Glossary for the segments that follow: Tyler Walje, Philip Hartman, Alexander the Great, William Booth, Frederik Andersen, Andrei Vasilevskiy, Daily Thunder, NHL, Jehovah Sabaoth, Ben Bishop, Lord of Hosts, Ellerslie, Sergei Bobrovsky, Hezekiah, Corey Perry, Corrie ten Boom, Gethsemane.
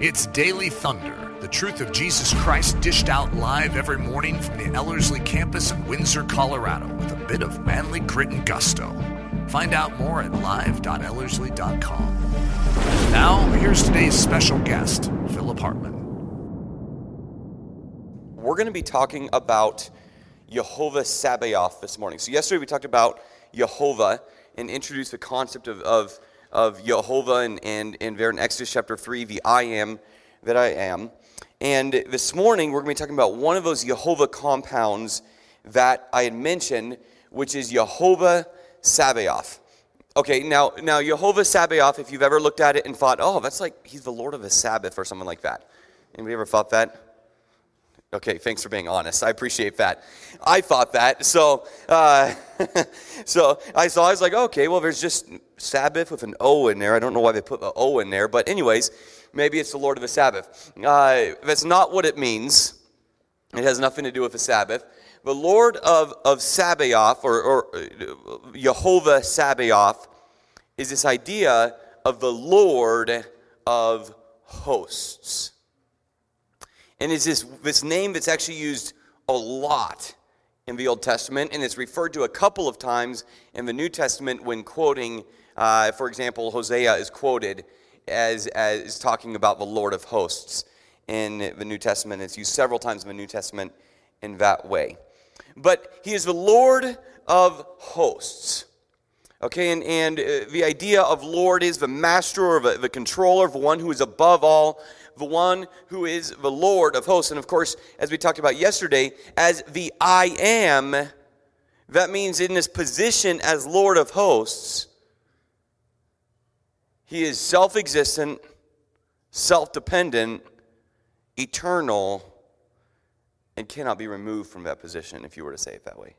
It's Daily Thunder, the truth of Jesus Christ dished out live every morning from the Ellerslie campus in Windsor, Colorado, with a bit of manly grit and gusto. Find out more at live.ellerslie.com. Now, here's today's special guest, Philip Hartman. We're going to be talking about Jehovah Sabaoth this morning. So yesterday we talked about Jehovah and introduced the concept of Jehovah, and there in Exodus chapter 3, the I am that I am. And this morning, we're going to be talking about one of those Jehovah compounds that I had mentioned, which is Jehovah Sabaoth. Okay, now Jehovah Sabaoth, if you've ever looked at it and thought, oh, that's like he's the Lord of the Sabbath or something like that. Anybody ever thought that? Okay, thanks for being honest. I appreciate that. I thought that. So I was like, okay, well, there's just Sabbath with an O in there. I don't know why they put the O in there. But anyways, maybe it's the Lord of the Sabbath. That's not what it means. It has nothing to do with the Sabbath. The Lord of Sabaoth, or Jehovah Sabaoth, is this idea of the Lord of hosts. And it's this name that's actually used a lot in the Old Testament, and it's referred to a couple of times in the New Testament when quoting, for example, Hosea is quoted as talking about the Lord of hosts in the New Testament. It's used several times in the New Testament in that way. But he is the Lord of hosts. Okay, and the idea of Lord is the master or the controller, the one who is above all, the one who is the Lord of hosts. And of course, as we talked about yesterday, as the I am, that means in this position as Lord of hosts, he is self-existent, self-dependent, eternal, and cannot be removed from that position, if you were to say it that way.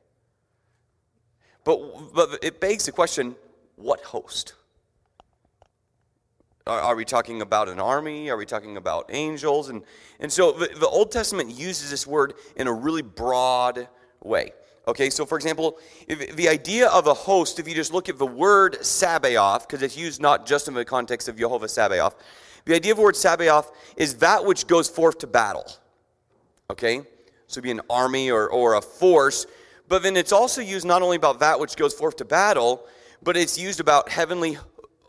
But it begs the question, what host? Are we talking about an army? Are we talking about angels? And so the Old Testament uses this word in a really broad way. Okay, so for example, if the idea of a host, if you just look at the word Sabaoth, because it's used not just in the context of Jehovah Sabaoth, the idea of the word Sabaoth is that which goes forth to battle. Okay, so it would be an army or a force. But then it's also used not only about that which goes forth to battle, but it's used about heavenly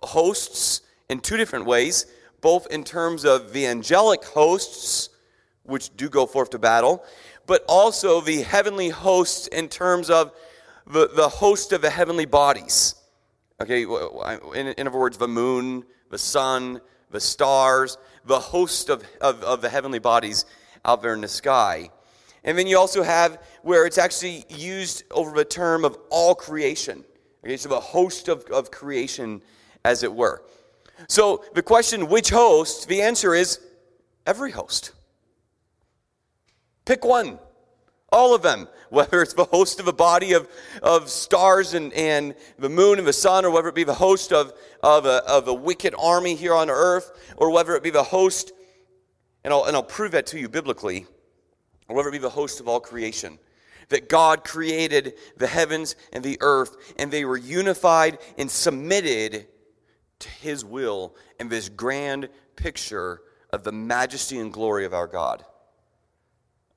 hosts in two different ways, both in terms of the angelic hosts, which do go forth to battle, but also the heavenly hosts in terms of the host of the heavenly bodies. Okay, in other words, the moon, the sun, the stars, the host of the heavenly bodies out there in the sky. And then you also have where it's actually used over the term of all creation. Okay, so the host of creation, as it were. So the question, which host? The answer is every host. Pick one. All of them. Whether it's the host of a body of stars and the moon and the sun, or whether it be the host of a wicked army here on earth, or whether it be the host, and I'll prove that to you biblically, or whether it be the host of all creation, that God created the heavens and the earth, and they were unified and submitted to his will and this grand picture of the majesty and glory of our God.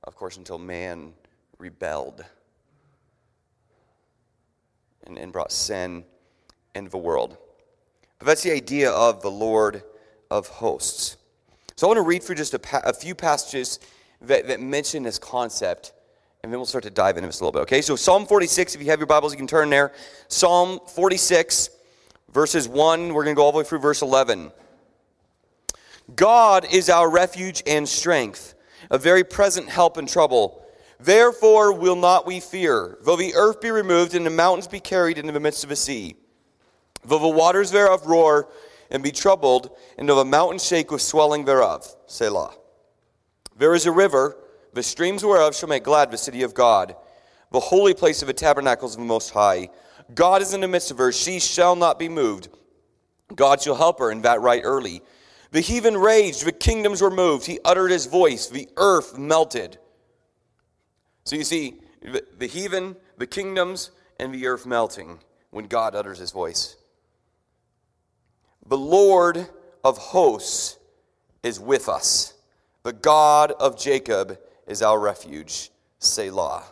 Of course, until man rebelled and brought sin into the world. But that's the idea of the Lord of hosts. So I want to read through just a few passages that mention this concept, and then we'll start to dive into this a little bit, okay? So Psalm 46, if you have your Bibles, you can turn there. Psalm 46, verses 1, we're going to go all the way through verse 11. God is our refuge and strength, a very present help in trouble. Therefore will not we fear, though the earth be removed and the mountains be carried into the midst of the sea. Though the waters thereof roar and be troubled, and though the mountains shake with swelling thereof. Selah. There is a river, the streams whereof shall make glad the city of God, the holy place of the tabernacles of the Most High. God is in the midst of her, she shall not be moved. God shall help her, and that right early. The heathen raged, the kingdoms were moved. He uttered his voice, the earth melted. So you see, the heathen, the kingdoms, and the earth melting when God utters his voice. The Lord of hosts is with us. The God of Jacob is our refuge. Selah.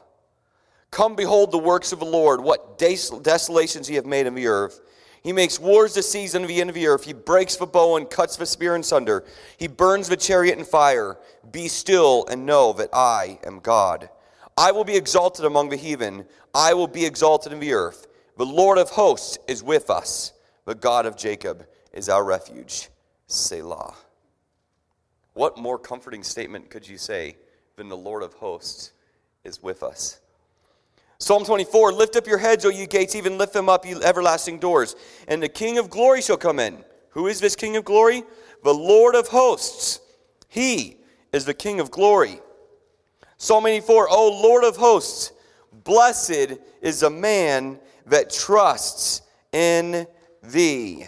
Come, behold the works of the Lord, what desolations he hath made in the earth. He makes wars to cease in the end of the earth. He breaks the bow and cuts the spear in sunder. He burns the chariot in fire. Be still and know that I am God. I will be exalted among the heathen. I will be exalted in the earth. The Lord of hosts is with us. The God of Jacob is our refuge. Selah. What more comforting statement could you say than the Lord of hosts is with us? Psalm 24, lift up your heads, O ye gates, even lift them up, ye everlasting doors. And the King of glory shall come in. Who is this King of glory? The Lord of hosts. He is the King of glory. Psalm 84, O Lord of hosts, blessed is the man that trusts in thee.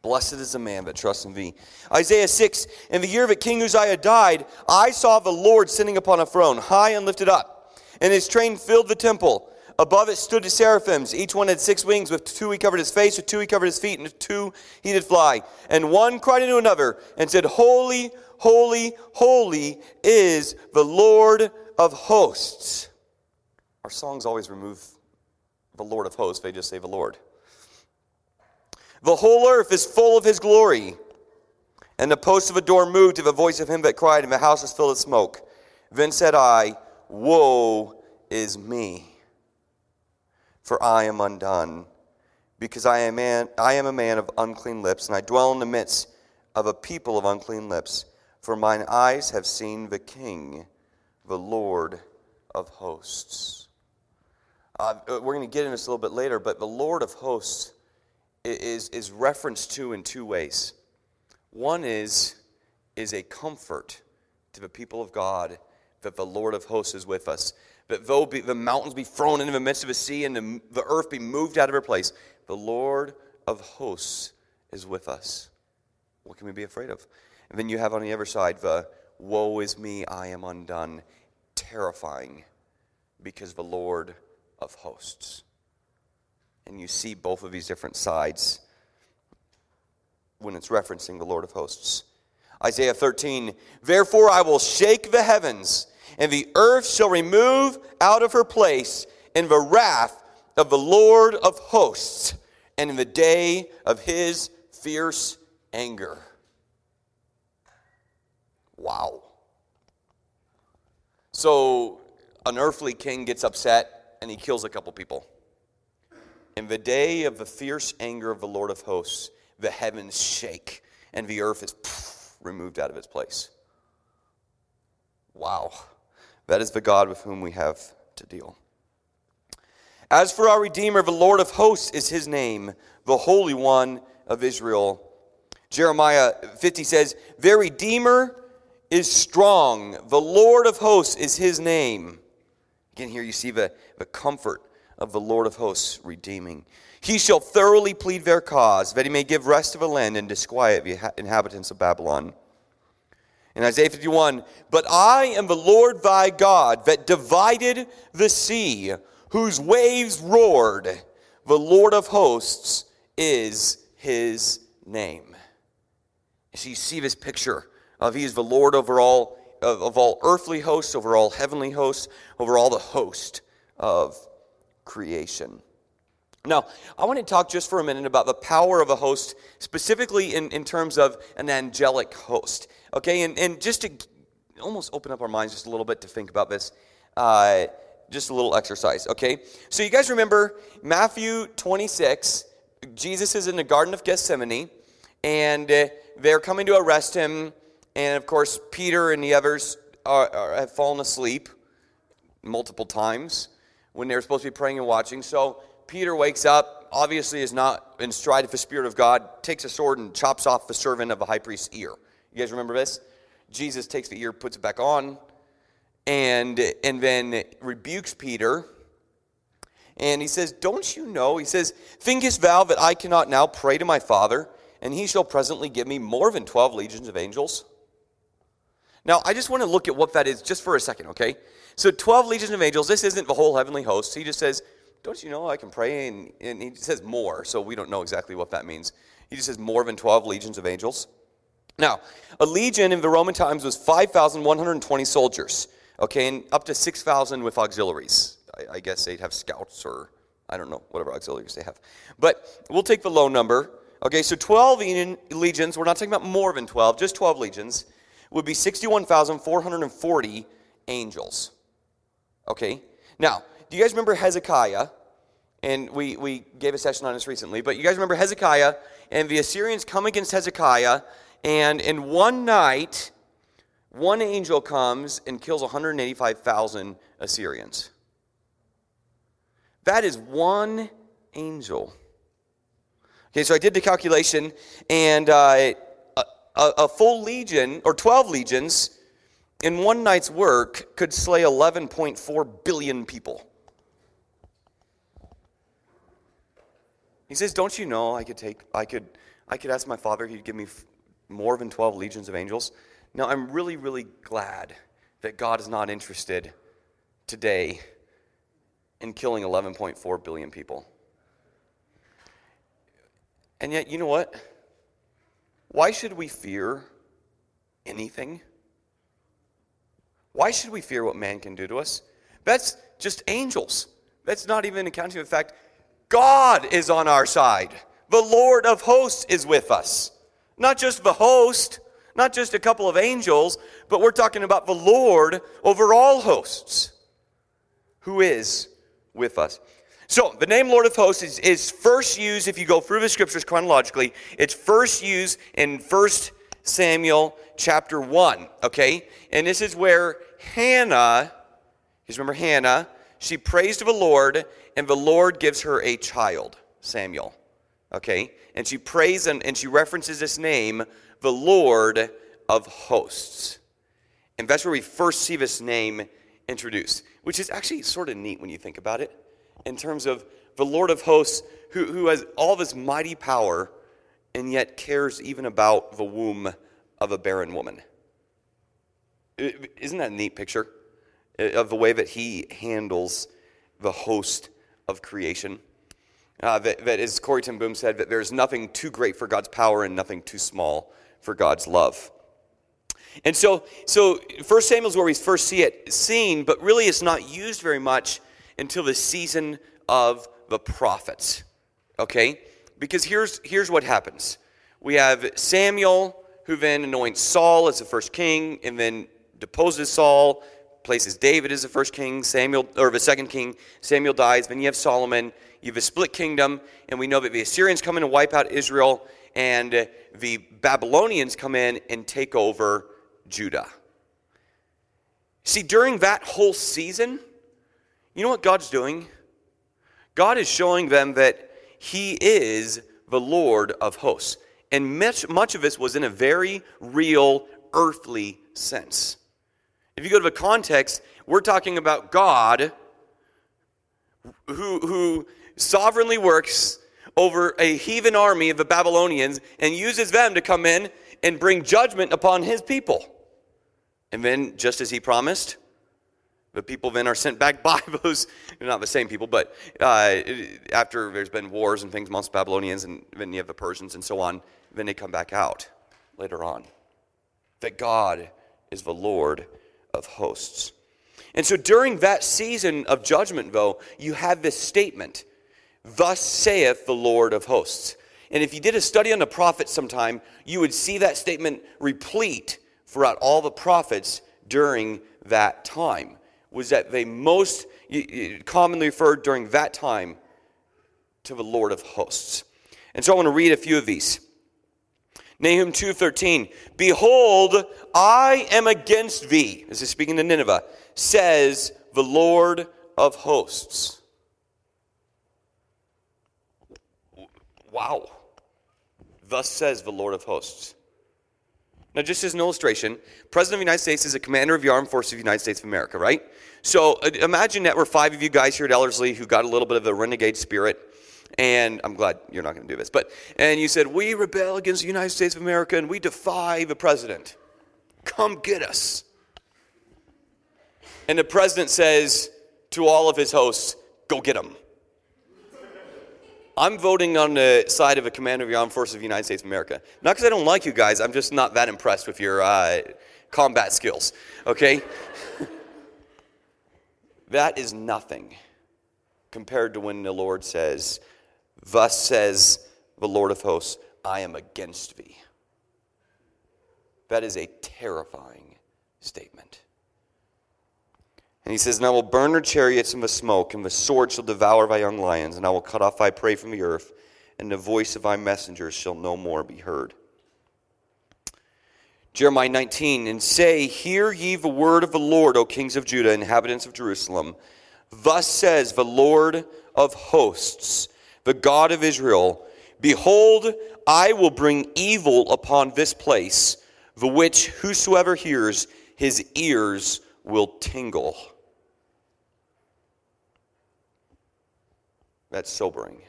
Blessed is the man that trusts in thee. Isaiah 6, in the year that King Uzziah died, I saw the Lord sitting upon a throne, high and lifted up. And his train filled the temple. Above it stood the seraphims. Each one had six wings. With two he covered his face. With two he covered his feet. And with two he did fly. And one cried unto another and said, Holy, holy, holy is the Lord of hosts. Our songs always remove the Lord of hosts. They just say the Lord. The whole earth is full of his glory. And the post of a door moved to the voice of him that cried, and the house was filled with smoke. Then said I, Woe is me, for I am undone, because I am a man of unclean lips, and I dwell in the midst of a people of unclean lips, for mine eyes have seen the King, the Lord of hosts. We're going to get into this a little bit later, but the Lord of hosts is referenced to in two ways. One is a comfort to the people of God, that the Lord of hosts is with us. That though the mountains be thrown into the midst of the sea and the earth be moved out of her place, the Lord of hosts is with us. What can we be afraid of? And then you have on the other side the woe is me, I am undone. Terrifying, because the Lord of hosts. And you see both of these different sides when it's referencing the Lord of hosts. Isaiah 13, therefore I will shake the heavens, and the earth shall remove out of her place in the wrath of the Lord of hosts, and in the day of his fierce anger. Wow. So an earthly king gets upset, and he kills a couple people. In the day of the fierce anger of the Lord of hosts, the heavens shake, and the earth is removed out of its place. Wow. That is the God with whom we have to deal. As for our Redeemer, the Lord of hosts is his name, the Holy One of Israel. Jeremiah 50 says, their Redeemer is strong. The Lord of hosts is his name. Again, here you see the comfort of the Lord of hosts redeeming. He shall thoroughly plead their cause, that he may give rest to the land and disquiet the inhabitants of Babylon. In Isaiah 51, but I am the Lord thy God, that divided the sea, whose waves roared. The Lord of hosts is his name. So you see this picture of he is the Lord over all, of all earthly hosts, over all heavenly hosts, over all the host of creation. Now, I want to talk just for a minute about the power of a host, specifically in terms of an angelic host. Okay, and just to almost open up our minds just a little bit to think about this, just a little exercise, okay? So you guys remember Matthew 26, Jesus is in the Garden of Gethsemane, and they're coming to arrest him, and of course Peter and the others have fallen asleep multiple times when they were supposed to be praying and watching, so Peter wakes up, obviously is not in stride of the Spirit of God, takes a sword and chops off the servant of the high priest's ear. You guys remember this? Jesus takes the ear, puts it back on, and then rebukes Peter. And he says, don't you know? He says, thinkest thou that I cannot now pray to my Father, and he shall presently give me more than 12 legions of angels? Now, I just want to look at what that is just for a second, okay? So 12 legions of angels, this isn't the whole heavenly host. He just says, don't you know I can pray? And he says more, so we don't know exactly what that means. He just says more than 12 legions of angels. Now, a legion in the Roman times was 5,120 soldiers, okay, and up to 6,000 with auxiliaries. I guess they'd have scouts or, I don't know, whatever auxiliaries they have. But we'll take the low number. Okay, so 12 legions, we're not talking about more than 12, just 12 legions, would be 61,440 angels. Okay, now, do you guys remember Hezekiah? And we gave a session on this recently, but you guys remember Hezekiah and the Assyrians come against Hezekiah, and in one night, one angel comes and kills 185,000 Assyrians. That is one angel. Okay, so I did the calculation, and a full legion, or 12 legions, in one night's work could slay 11.4 billion people. He says, don't you know I could ask my Father, he'd give me more than 12 legions of angels. Now, I'm really, really glad that God is not interested today in killing 11.4 billion people. And yet, you know what? Why should we fear anything? Why should we fear what man can do to us? That's just angels. That's not even accounting for the fact God is on our side. The Lord of hosts is with us. Not just the host, not just a couple of angels, but we're talking about the Lord over all hosts who is with us. So, the name Lord of Hosts is first used, if you go through the scriptures chronologically, it's first used in 1 Samuel chapter 1, okay? And this is where Hannah, you remember Hannah, she prays to the Lord, and the Lord gives her a child, Samuel, okay? And she prays, and she references this name, the Lord of Hosts. And that's where we first see this name introduced, which is actually sort of neat when you think about it. In terms of the Lord of hosts who has all this mighty power and yet cares even about the womb of a barren woman. Isn't that a neat picture of the way that he handles the host of creation? That as Corrie ten Boom said, that there's nothing too great for God's power and nothing too small for God's love. And so 1 Samuel is where we first see it seen, but really it's not used very much until the season of the prophets, okay? Because here's what happens. We have Samuel, who then anoints Saul as the first king, and then deposes Saul, places David as the first king, Samuel, or the second king. Samuel dies. Then you have Solomon. You have a split kingdom, and we know that the Assyrians come in and wipe out Israel, and the Babylonians come in and take over Judah. See, during that whole season, you know what God's doing? God is showing them that he is the Lord of hosts. And much of this was in a very real earthly sense. If you go to the context, we're talking about God who sovereignly works over a heathen army of the Babylonians and uses them to come in and bring judgment upon his people. And then, just as he promised, the people then are sent back by those, not the same people, but after there's been wars and things amongst Babylonians, and then you have the Persians and so on, then they come back out later on. That God is the Lord of hosts. And so during that season of judgment, though, you have this statement, thus saith the Lord of hosts. And if you did a study on the prophets sometime, you would see that statement replete throughout all the prophets during that time. Was that they most commonly referred during that time to the Lord of hosts. And so I want to read a few of these. Nahum 2:13, behold, I am against thee, this is speaking to Nineveh, says the Lord of hosts. Wow. Thus says the Lord of hosts. Now, just as an illustration, President of the United States is a commander of the Armed Forces of the United States of America, right? So imagine that we're five of you guys here at Ellerslie who got a little bit of the renegade spirit, and I'm glad you're not going to do this, and you said, we rebel against the United States of America, and we defy the president. Come get us. And the president says to all of his hosts, go get them. I'm voting on the side of a commander of the armed forces of the United States of America. Not because I don't like you guys. I'm just not that impressed with your combat skills. Okay? That is nothing compared to when the Lord says, "Thus says the Lord of hosts, I am against thee." That is a terrifying statement. And he says, "And I will burn her chariots in the smoke, and the sword shall devour thy young lions, and I will cut off thy prey from the earth, and the voice of thy messengers shall no more be heard." Jeremiah 19, "And say, hear ye the word of the Lord, O kings of Judah, inhabitants of Jerusalem. Thus says the Lord of hosts, the God of Israel, Behold, I will bring evil upon this place, the which whosoever hears, his ears will tingle." That's sobering.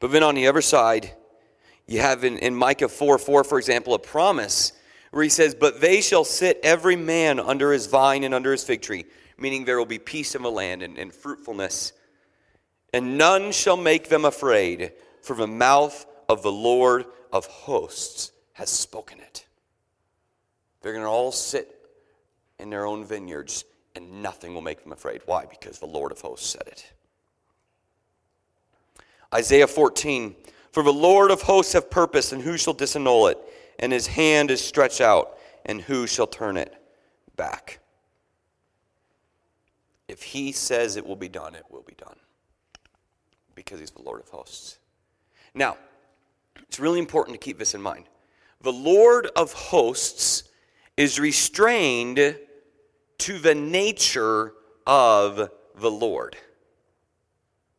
But then on the other side, you have in Micah 4:4, for example, a promise where he says, "But they shall sit every man under his vine and under his fig tree," meaning there will be peace in the land and fruitfulness. "And none shall make them afraid, for the mouth of the Lord of hosts has spoken it." They're going to all sit in their own vineyards, and nothing will make them afraid. Why? Because the Lord of hosts said it. Isaiah 14, "For the Lord of hosts hath purposed, and who shall disannul it? And his hand is stretched out, and who shall turn it back?" If he says it will be done, it will be done, because he's the Lord of hosts. Now, it's really important to keep this in mind. The Lord of hosts is restrained to the nature of the Lord.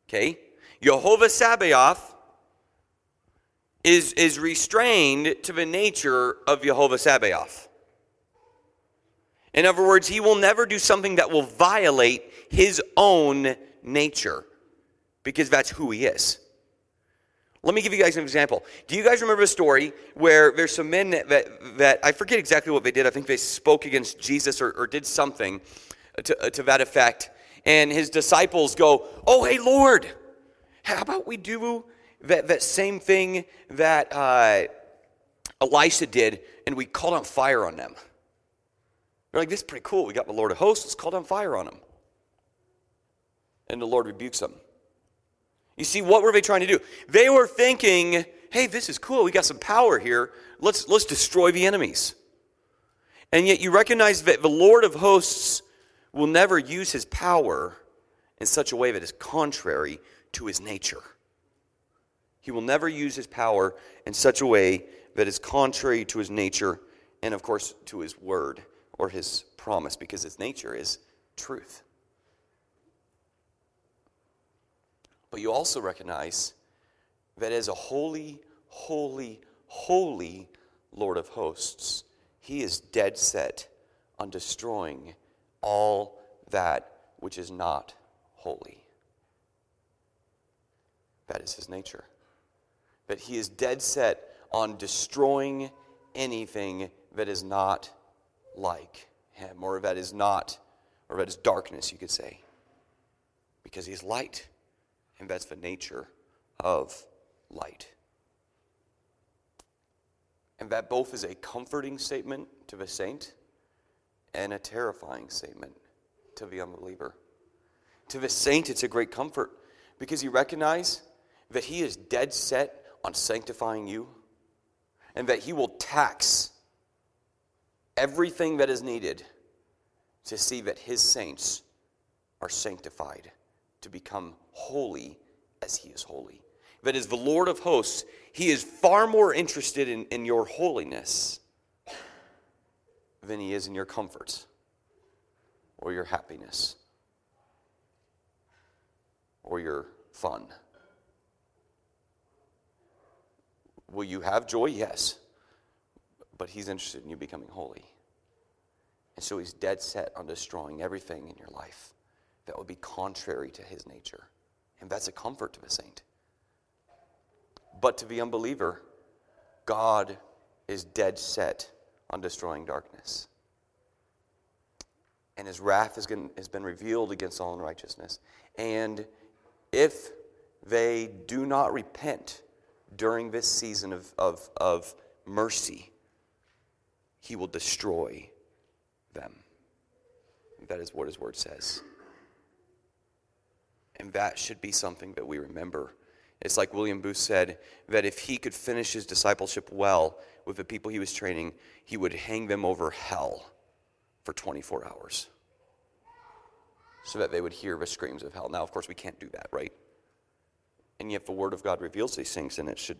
Okay? Jehovah Sabaoth is restrained to the nature of Jehovah Sabaoth. In other words, he will never do something that will violate his own nature, because that's who he is. Let me give you guys an example. Do you guys remember a story where there's some men that I forget exactly what they did. I think they spoke against Jesus or did something to that effect. And his disciples go, "Oh, hey, Lord, how about we do that same thing that Elisha did, and we call down fire on them?" They're like, "This is pretty cool. We got the Lord of hosts. Let's call down fire on them." And the Lord rebukes them. You see, what were they trying to do? They were thinking, "Hey, this is cool. We got some power here. Let's destroy the enemies." And yet you recognize that the Lord of hosts will never use his power in such a way that is contrary to his nature. He will never use his power in such a way that is contrary to his nature and, of course, to his word or his promise, because his nature is truth. But you also recognize that as a holy, holy, holy Lord of hosts, he is dead set on destroying all that which is not holy. That is his nature. That he is dead set on destroying anything that is not like him, or that is not, or that is darkness, you could say, because he's light. And that's the nature of light. And that both is a comforting statement to the saint and a terrifying statement to the unbeliever. To the saint, it's a great comfort, because you recognize that he is dead set on sanctifying you, and that he will tax everything that is needed to see that his saints are sanctified, to become holy as he is holy. That is the Lord of hosts. He is far more interested in your holiness than he is in your comforts or your happiness or your fun. Will you have joy? Yes. But he's interested in you becoming holy. And so he's dead set on destroying everything in your life that would be contrary to his nature. And that's a comfort to the saint. But to the unbeliever, God is dead set on destroying darkness. And his wrath has been revealed against all unrighteousness. And if they do not repent during this season of mercy, he will destroy them. That is what his word says. And that should be something that we remember. It's like William Booth said, that if he could finish his discipleship well with the people he was training, he would hang them over hell for 24 hours so that they would hear the screams of hell. Now, of course, we can't do that, right? And yet the word of God reveals these things, and it should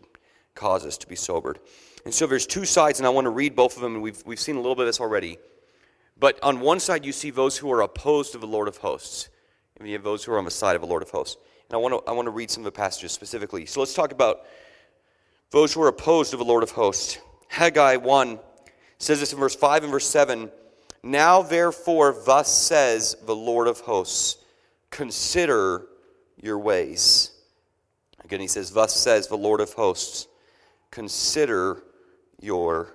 cause us to be sobered. And so there's two sides, and I want to read both of them, and we've seen a little bit of this already. But on one side, you see those who are opposed to the Lord of hosts, and you have those who are on the side of the Lord of hosts. And I want to read some of the passages specifically. So let's talk about those who are opposed to the Lord of hosts. Haggai 1 says this in verse 5 and verse 7. Now therefore, thus says the Lord of hosts, consider your ways. Again, he says, thus says the Lord of hosts, consider your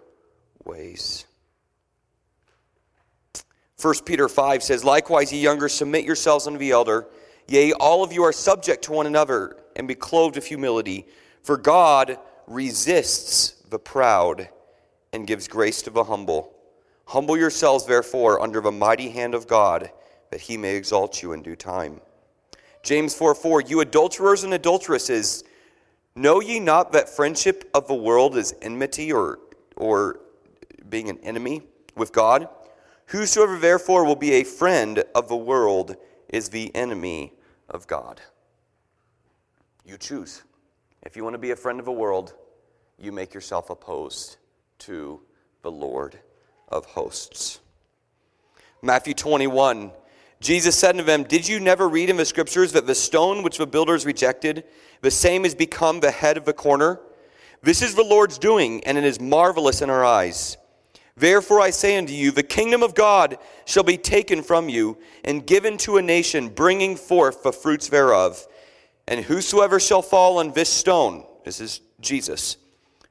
ways. 1 Peter 5 says, likewise, ye younger, submit yourselves unto the elder. Yea, all of you are subject to one another, and be clothed with humility. For God resists the proud, and gives grace to the humble. Humble yourselves, therefore, under the mighty hand of God, that he may exalt you in due time. James 4:4, you adulterers and adulteresses, know ye not that friendship of the world is enmity, or being an enemy with God? Whosoever therefore will be a friend of the world is the enemy of God. You choose. If you want to be a friend of the world, you make yourself opposed to the Lord of hosts. Matthew 21, Jesus said unto them, did you never read in the scriptures that the stone which the builders rejected, the same is become the head of the corner? This is the Lord's doing, and it is marvelous in our eyes. Therefore I say unto you, the kingdom of God shall be taken from you, and given to a nation, bringing forth the fruits thereof. And whosoever shall fall on this stone, this is Jesus,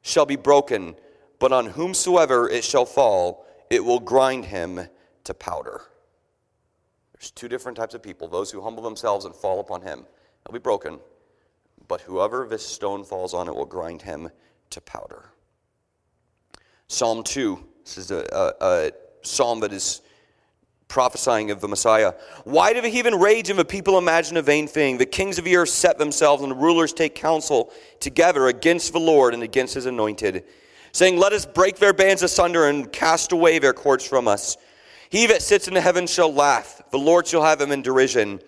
shall be broken, but on whomsoever it shall fall, it will grind him to powder. There's two different types of people, those who humble themselves and fall upon him. They'll be broken, but whoever this stone falls on, it will grind him to powder. Psalm 2. This is a psalm that is prophesying of the Messiah. Why do the heathen rage and the people imagine a vain thing? The kings of the earth set themselves, and the rulers take counsel together against the Lord and against his anointed, saying, let us break their bands asunder and cast away their cords from us. He that sits in the heavens shall laugh. The Lord shall have them in derision.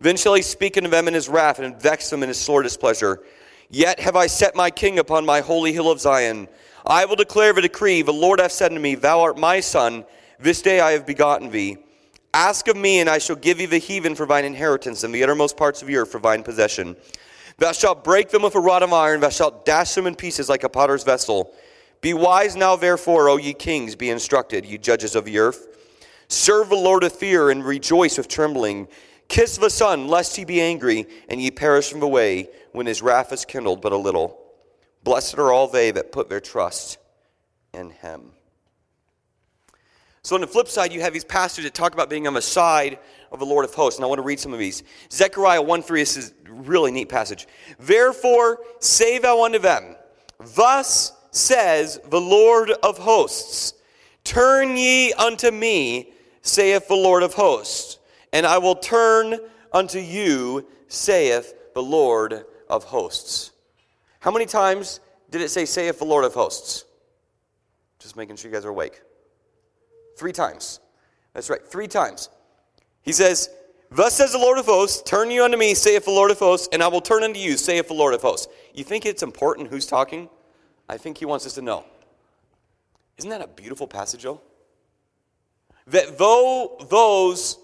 Then shall he speak unto them in his wrath, and vex them in his sore displeasure. Yet have I set my king upon my holy hill of Zion. I will declare the decree. The Lord hath said unto me, thou art my son. This day I have begotten thee. Ask of me, and I shall give thee the heathen for thine inheritance, and the uttermost parts of the earth for thine possession. Thou shalt break them with a rod of iron. Thou shalt dash them in pieces like a potter's vessel. Be wise now, therefore, O ye kings, be instructed, ye judges of the earth. Serve the Lord with fear, and rejoice with trembling. Kiss the Son, lest he be angry, and ye perish from the way, when his wrath is kindled but a little. Blessed are all they that put their trust in him. So on the flip side, you have these passages that talk about being on the side of the Lord of hosts. And I want to read some of these. Zechariah 1:3, this is a really neat passage. Therefore, say thou unto them, thus says the Lord of hosts, turn ye unto me, saith the Lord of hosts, and I will turn unto you, saith the Lord of hosts. How many times did it say, saith the Lord of hosts? Just making sure you guys are awake. 3 times. That's right, 3 times. He says, thus says the Lord of hosts, turn you unto me, saith the Lord of hosts, and I will turn unto you, saith the Lord of hosts. You think it's important who's talking? I think he wants us to know. Isn't that a beautiful passage, though? That though those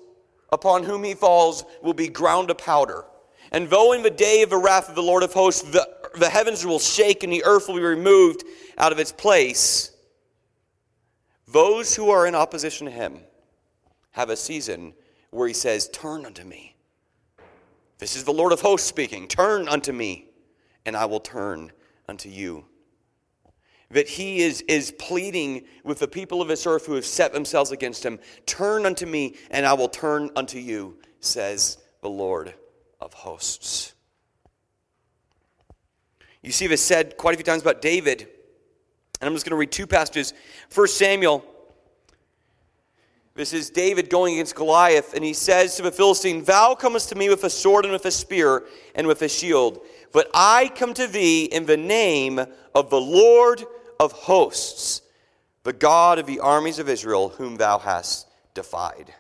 upon whom he falls will be ground to powder, and though in the day of the wrath of the Lord of hosts, the heavens will shake and the earth will be removed out of its place, those who are in opposition to him have a season where he says, turn unto me. This is the Lord of hosts speaking. Turn unto me, and I will turn unto you. That he is pleading with the people of this earth who have set themselves against him. Turn unto me, and I will turn unto you, says the Lord of hosts. You see this said quite a few times about David. And I'm just going to read two passages. 1 Samuel. This is David going against Goliath, and he says to the Philistine, "Thou comest to me with a sword and with a spear and with a shield, but I come to thee in the name of the Lord of hosts, the God of the armies of Israel, whom thou hast defied."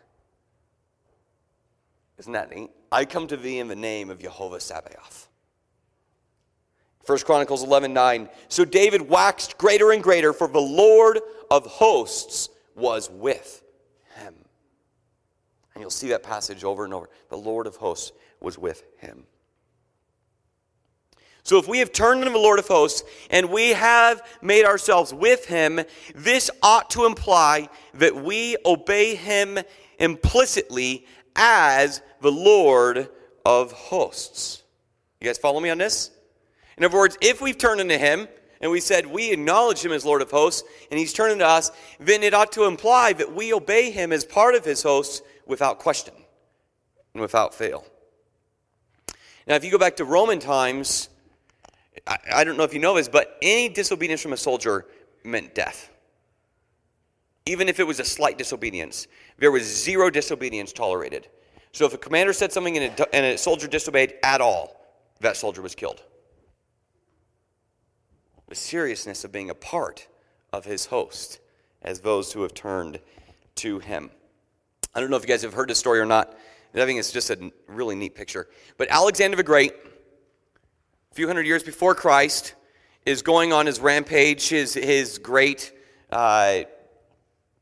Isn't that neat? I come to thee in the name of Jehovah Sabaoth. 1 Chronicles 11:9. So David waxed greater and greater, for the Lord of hosts was with. And you'll see that passage over and over. The Lord of hosts was with him. So if we have turned to the Lord of hosts and we have made ourselves with him, this ought to imply that we obey him implicitly as the Lord of hosts. You guys follow me on this? In other words, if we've turned into him and we said we acknowledge him as Lord of hosts and he's turned into us, then it ought to imply that we obey him as part of his hosts without question and without fail. Now, if you go back to Roman times, I don't know if you know this, but any disobedience from a soldier meant death. Even if it was a slight disobedience, there was zero disobedience tolerated. So if a commander said something and a soldier disobeyed at all, that soldier was killed. The seriousness of being a part of his host as those who have turned to him. I don't know if you guys have heard this story or not. I think it's just a really neat picture. But Alexander the Great, a few hundred years before Christ, is going on his rampage, his great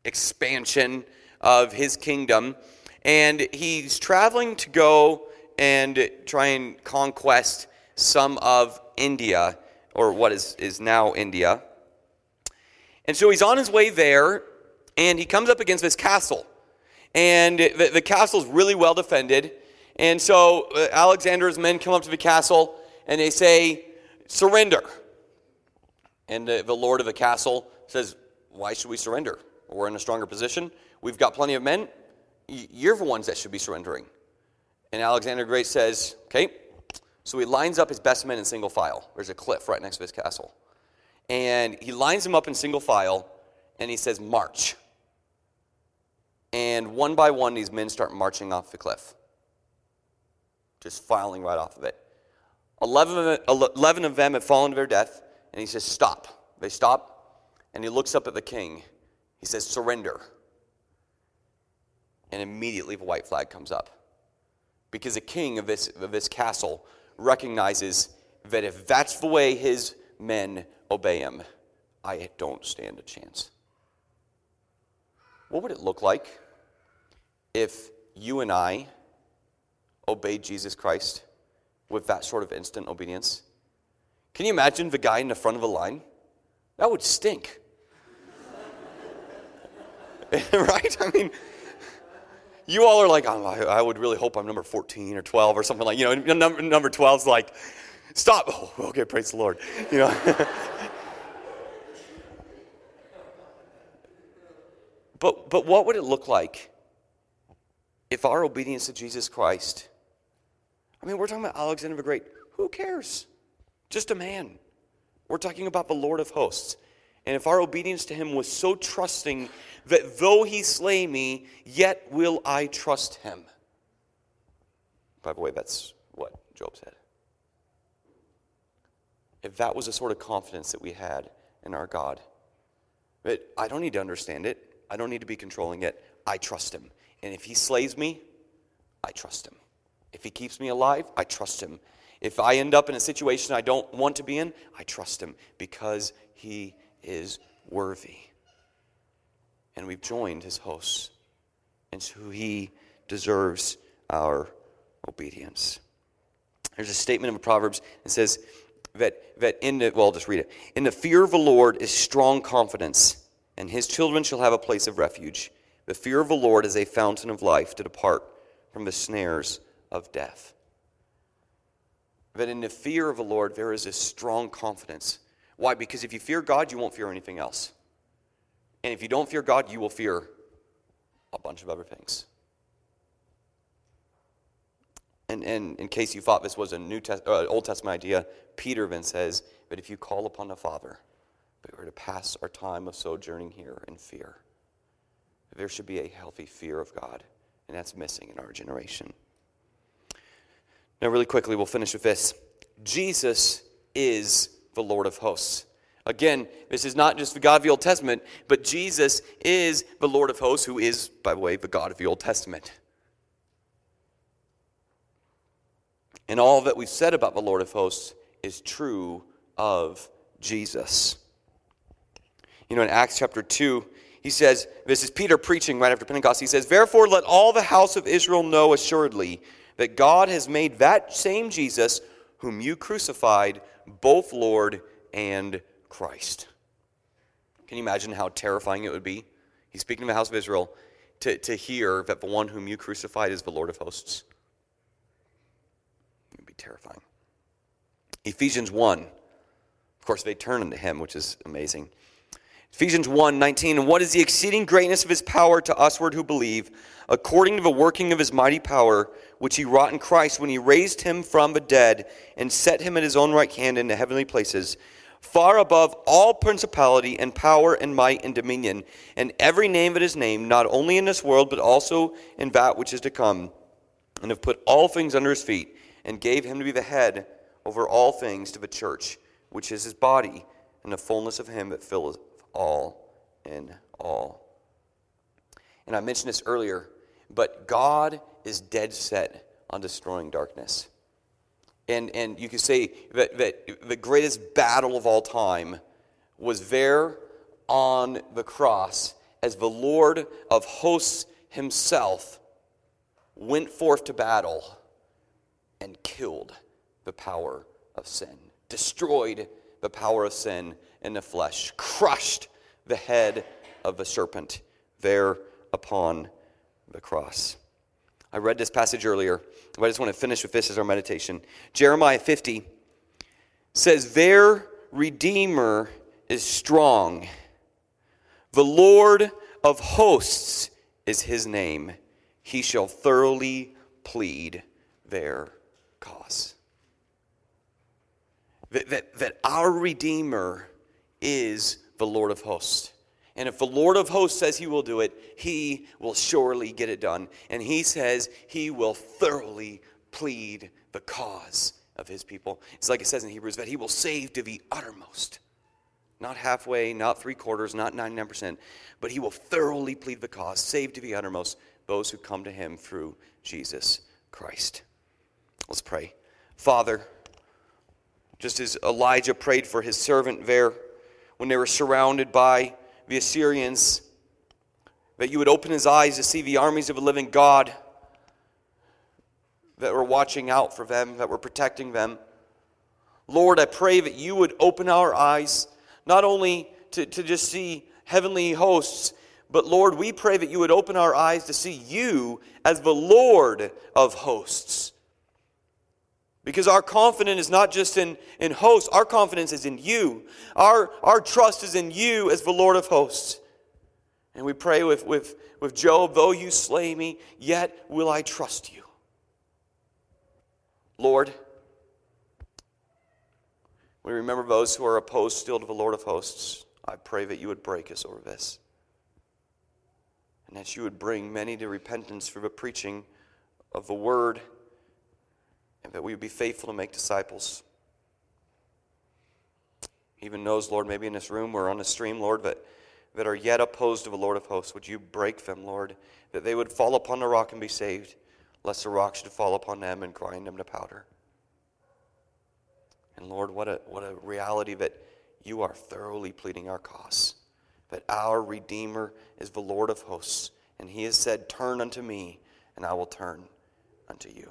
expansion of his kingdom. And he's traveling to go and try and conquest some of India, or what is now India. And so he's on his way there, and he comes up against this castle. And the castle's really well defended. And so Alexander's men come up to the castle and they say, "Surrender." And the lord of the castle says, "Why should we surrender? We're in a stronger position. We've got plenty of men. You're the ones that should be surrendering." And Alexander the Great says, "Okay." So he lines up his best men in single file. There's a cliff right next to his castle. And he lines them up in single file and he says, "March." And one by one, these men start marching off the cliff, just filing right off of it. 11 of them have fallen to their death, and he says, "Stop." They stop, and he looks up at the king. He says, "Surrender." And immediately the white flag comes up, because the king of this castle recognizes that if that's the way his men obey him, I don't stand a chance. What would it look like if you and I obeyed Jesus Christ with that sort of instant obedience? Can you imagine the guy in the front of the line? That would stink. Right? I mean, you all are like, "Oh, I would really hope I'm number 14 or 12 or something like, number 12's like, "Stop." "Oh, okay, praise the Lord." But what would it look like if our obedience to Jesus Christ, I mean, we're talking about Alexander the Great. Who cares? Just a man. We're talking about the Lord of hosts. And if our obedience to him was so trusting that though he slay me, yet will I trust him. By the way, that's what Job said. If that was the sort of confidence that we had in our God, that I don't need to understand it. I don't need to be controlling it. I trust him. And if he slays me, I trust him. If he keeps me alive, I trust him. If I end up in a situation I don't want to be in, I trust him because he is worthy. And we've joined his hosts. And so he deserves our obedience. There's a statement in Proverbs that says that I'll just read it. "In the fear of the Lord is strong confidence, and his children shall have a place of refuge. The fear of the Lord is a fountain of life to depart from the snares of death." But in the fear of the Lord, there is a strong confidence. Why? Because if you fear God, you won't fear anything else. And if you don't fear God, you will fear a bunch of other things. and in case you thought this was a Old Testament idea, Peter even says, but if you call upon the Father, but we're to pass our time of sojourning here in fear. There should be a healthy fear of God, and that's missing in our generation. Now, really quickly, we'll finish with this. Jesus is the Lord of hosts. Again, this is not just the God of the Old Testament, but Jesus is the Lord of hosts, who is, by the way, the God of the Old Testament. And all that we've said about the Lord of hosts is true of Jesus. You know, in Acts chapter 2, he says, this is Peter preaching right after Pentecost, he says, therefore let all the house of Israel know assuredly that God has made that same Jesus whom you crucified both Lord and Christ. Can you imagine how terrifying it would be? He's speaking to the house of Israel to hear that the one whom you crucified is the Lord of hosts. It would be terrifying. Ephesians 1. Of course, they turn unto him, which is amazing. Ephesians 1:19, and what is the exceeding greatness of his power to usward who believe, according to the working of his mighty power, which he wrought in Christ when he raised him from the dead and set him at his own right hand in the heavenly places, far above all principality and power and might and dominion, and every name that is named, not only in this world, but also in that which is to come, and have put all things under his feet, and gave him to be the head over all things to the church, which is his body, and the fullness of him that filleth all in all. And I mentioned this earlier, but God is dead set on destroying darkness. And you could say that the greatest battle of all time was there on the cross as the Lord of hosts himself went forth to battle and killed the power of sin, destroyed the power of sin in the flesh, crushed the head of the serpent there upon the cross. I read this passage earlier, but I just want to finish with this as our meditation. Jeremiah 50 says, their Redeemer is strong. The Lord of hosts is his name. He shall thoroughly plead their cause. That our Redeemer is the Lord of hosts. And if the Lord of hosts says he will do it, he will surely get it done. And he says he will thoroughly plead the cause of his people. It's like it says in Hebrews, that he will save to the uttermost. Not halfway, not three quarters, not 99%, but he will thoroughly plead the cause, save to the uttermost those who come to him through Jesus Christ. Let's pray. Father, just as Elijah prayed for his servant there when they were surrounded by the Assyrians, that you would open his eyes to see the armies of the living God that were watching out for them, that were protecting them. Lord, I pray that you would open our eyes, not only to just see heavenly hosts, but Lord, we pray that you would open our eyes to see you as the Lord of hosts. Because our confidence is not just in hosts. Our confidence is in you. Our trust is in you as the Lord of hosts. And we pray with Job, though you slay me, yet will I trust you. Lord, we remember those who are opposed still to the Lord of hosts. I pray that you would break us over this. And that you would bring many to repentance through the preaching of the word, and that we would be faithful to make disciples. Even those, Lord, maybe in this room or on the stream, Lord, that are yet opposed to the Lord of hosts, would you break them, Lord, that they would fall upon the rock and be saved, lest the rock should fall upon them and grind them to powder. And Lord, what a reality that you are thoroughly pleading our cause, that our Redeemer is the Lord of hosts, and he has said, turn unto me, and I will turn unto you.